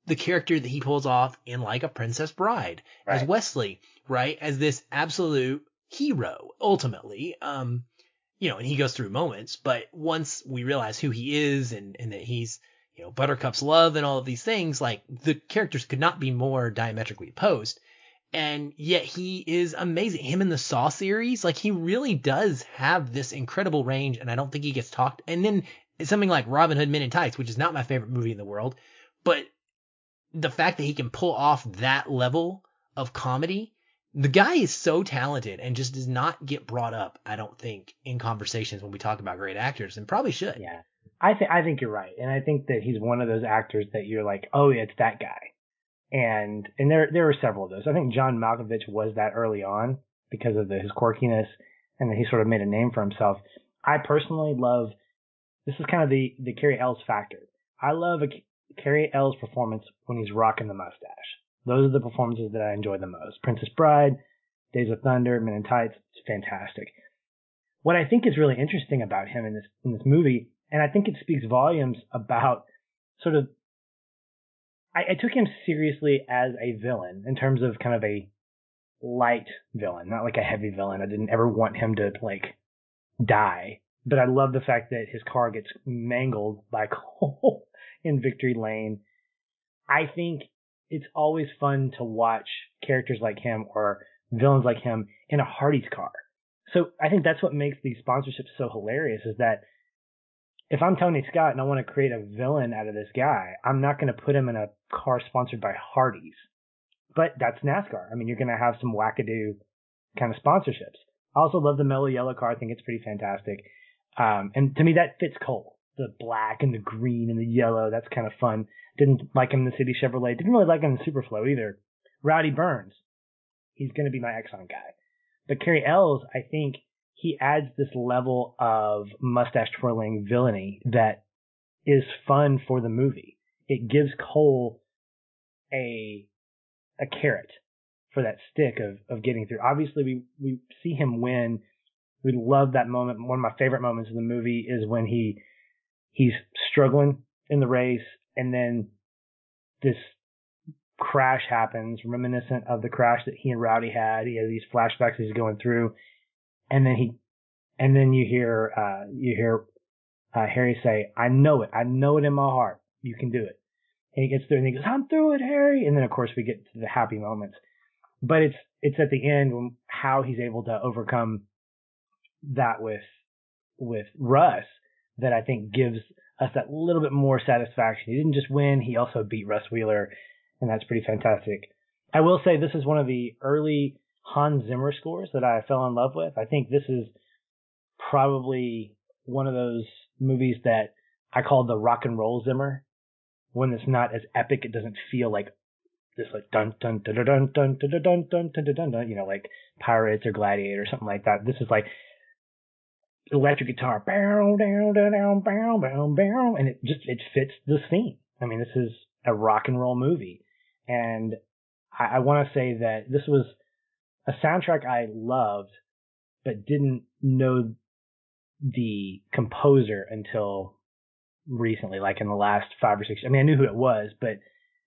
the character that he pulls off in like a Princess Bride, as Wesley, right, as this absolute hero ultimately, and he goes through moments, but once we realize who he is and that he's Buttercup's love and all of these things, like, the characters could not be more diametrically opposed. And yet he is amazing. Him in the Saw series, like, he really does have this incredible range, and I don't think he gets talked. And then it's something like Robin Hood Men in Tights, which is not my favorite movie in the world, but the fact that he can pull off that level of comedy, the guy is so talented and just does not get brought up, I don't think, in conversations when we talk about great actors, and probably should. Yeah. I think you're right. And I think that he's one of those actors that you're like, oh, yeah, it's that guy. And there were several of those. I think John Malkovich was that early on because of his quirkiness, and then he sort of made a name for himself. I personally love – this is kind of the Cary Elwes factor. I love Cary Elwes' performance when he's rocking the mustache. Those are the performances that I enjoy the most. Princess Bride, Days of Thunder, Men in Tights, it's fantastic. What I think is really interesting about him in this movie, and I think it speaks volumes about sort of – I took him seriously as a villain in terms of kind of a light villain, not like a heavy villain. I didn't ever want him to like die, but I love the fact that his car gets mangled by Cole in Victory Lane. I think it's always fun to watch characters like him or villains like him in a Hardee's car. So I think that's what makes these sponsorships so hilarious, is that if I'm Tony Scott and I want to create a villain out of this guy, I'm not going to put him in a car sponsored by Hardee's. But that's NASCAR. I mean, you're going to have some wackadoo kind of sponsorships. I also love the mellow yellow car. I think it's pretty fantastic. And to me, that fits Cole. The black and the green and the yellow, that's kind of fun. Didn't like him in the City Chevrolet. Didn't really like him in the Superflow either. Rowdy Burns, he's going to be my Exxon guy. But Cary Elwes, I think, he adds this level of mustache twirling villainy that is fun for the movie. It gives Cole a carrot for that stick of getting through. Obviously, we see him win. We love that moment. One of my favorite moments of the movie is when he's struggling in the race, and then this crash happens, reminiscent of the crash that he and Rowdy had. He has these flashbacks he's going through, and then you hear Harry say, I know it in my heart. You can do it." And he gets through, and he goes, "I'm through it, Harry." And then, of course, we get to the happy moments. But it's at the end when how he's able to overcome that with Russ that I think gives us that little bit more satisfaction. He didn't just win; he also beat Russ Wheeler, and that's pretty fantastic. I will say this is one of the early Hans Zimmer scores that I fell in love with. I think this is probably one of those movies that I call the rock and roll Zimmer. When it's not as epic, it doesn't feel like this, like dun dun dun dun dun dun dun dun dun dun dun dun, you know, like Pirates or Gladiator or something like that. This is like electric guitar, bow down down bow bow bow, and it fits the scene. I mean, this is a rock and roll movie, and I want to say that this was a soundtrack I loved, but didn't know the composer until recently, like in the last 5 or 6. I mean, I knew who it was, but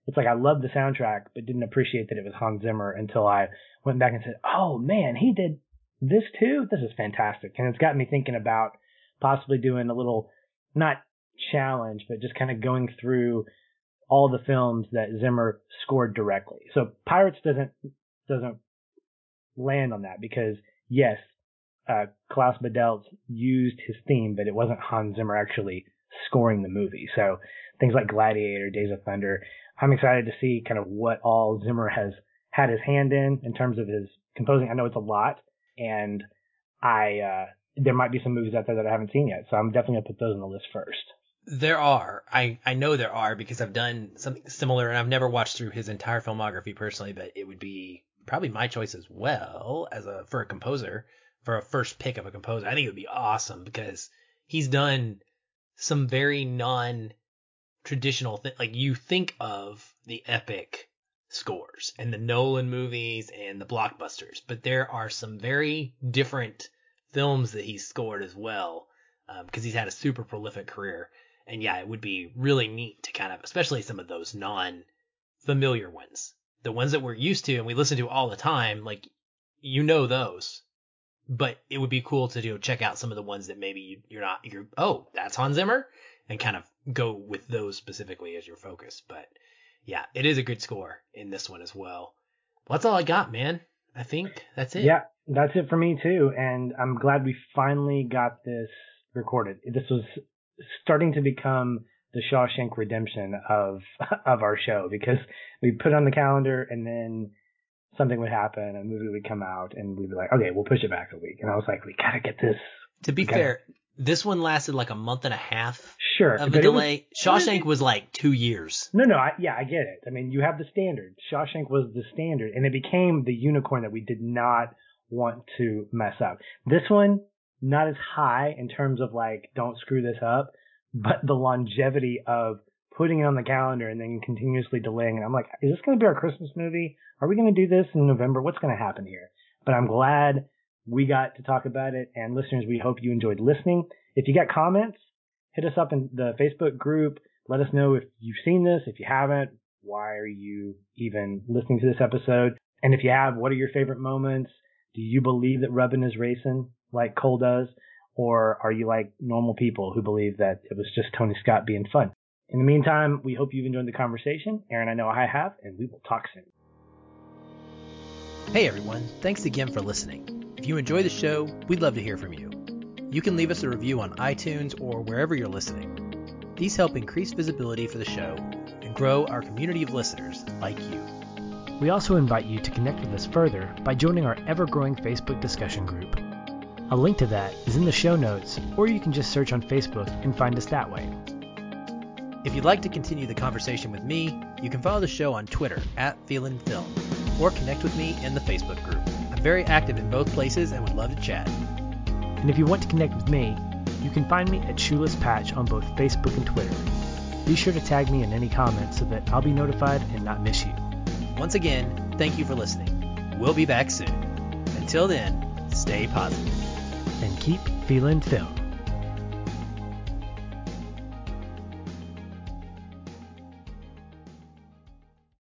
it's like I loved the soundtrack, but didn't appreciate that it was Hans Zimmer until I went back and said, "Oh man, he did this too? This is fantastic." And it's got me thinking about possibly doing a little, not challenge, but just kind of going through all the films that Zimmer scored directly. So Pirates doesn't land on that because, yes, Klaus Badelt used his theme, but it wasn't Hans Zimmer actually scoring the movie. So things like Gladiator, Days of Thunder, I'm excited to see kind of what all Zimmer has had his hand in terms of his composing. I know it's a lot, and I there might be some movies out there that I haven't seen yet, so I'm definitely going to put those on the list first. There are. I know there are because I've done something similar, and I've never watched through his entire filmography personally, but it would be probably my choice as well for a composer, for a first pick of a composer. I think it would be awesome because he's done some very non-traditional thing. Like, you think of the epic scores and the Nolan movies and the blockbusters, but there are some very different films that he's scored as well, because he's had a super prolific career. And yeah, it would be really neat to kind of, especially some of those non-familiar ones, the ones that we're used to and we listen to all the time, like, you know those. But it would be cool to check out some of the ones that maybe you're oh, that's Hans Zimmer, and kind of go with those specifically as your focus. But yeah, it is a good score in this one as well. Well, that's all I got, man. I think that's it. Yeah, that's it for me too. And I'm glad we finally got this recorded. This was starting to become the Shawshank Redemption of our show, because we put on the calendar and then something would happen, a movie would come out, and we'd be like, okay, we'll push it back a week. And I was like, we got to get this. To be fair, this one lasted like a month and a half of a delay. Shawshank was like 2 years. No, I get it. I mean, you have the standard. Shawshank was the standard, and it became the unicorn that we did not want to mess up. This one, not as high in terms of like, don't screw this up, but the longevity of putting it on the calendar and then continuously delaying it. I'm like, is this going to be our Christmas movie? Are we going to do this in November? What's going to happen here? But I'm glad we got to talk about it. And listeners, we hope you enjoyed listening. If you got comments, hit us up in the Facebook group. Let us know if you've seen this. If you haven't, why are you even listening to this episode? And if you have, what are your favorite moments? Do you believe that rubbing is racing like Cole does? Or are you like normal people who believe that it was just Tony Scott being fun? In the meantime, we hope you've enjoyed the conversation. Aaron, I know I have, and we will talk soon. Hey everyone, thanks again for listening. If you enjoy the show, we'd love to hear from you. You can leave us a review on iTunes or wherever you're listening. These help increase visibility for the show and grow our community of listeners like you. We also invite you to connect with us further by joining our ever-growing Facebook discussion group. A link to that is in the show notes, or you can just search on Facebook and find us that way. If you'd like to continue the conversation with me, you can follow the show on Twitter @FeelinFilm, or connect with me in the Facebook group. I'm very active in both places and would love to chat. And if you want to connect with me, you can find me at Shoeless Patch on both Facebook and Twitter. Be sure to tag me in any comments so that I'll be notified and not miss you. Once again, thank you for listening. We'll be back soon. Until then, stay positive. And keep feeling film.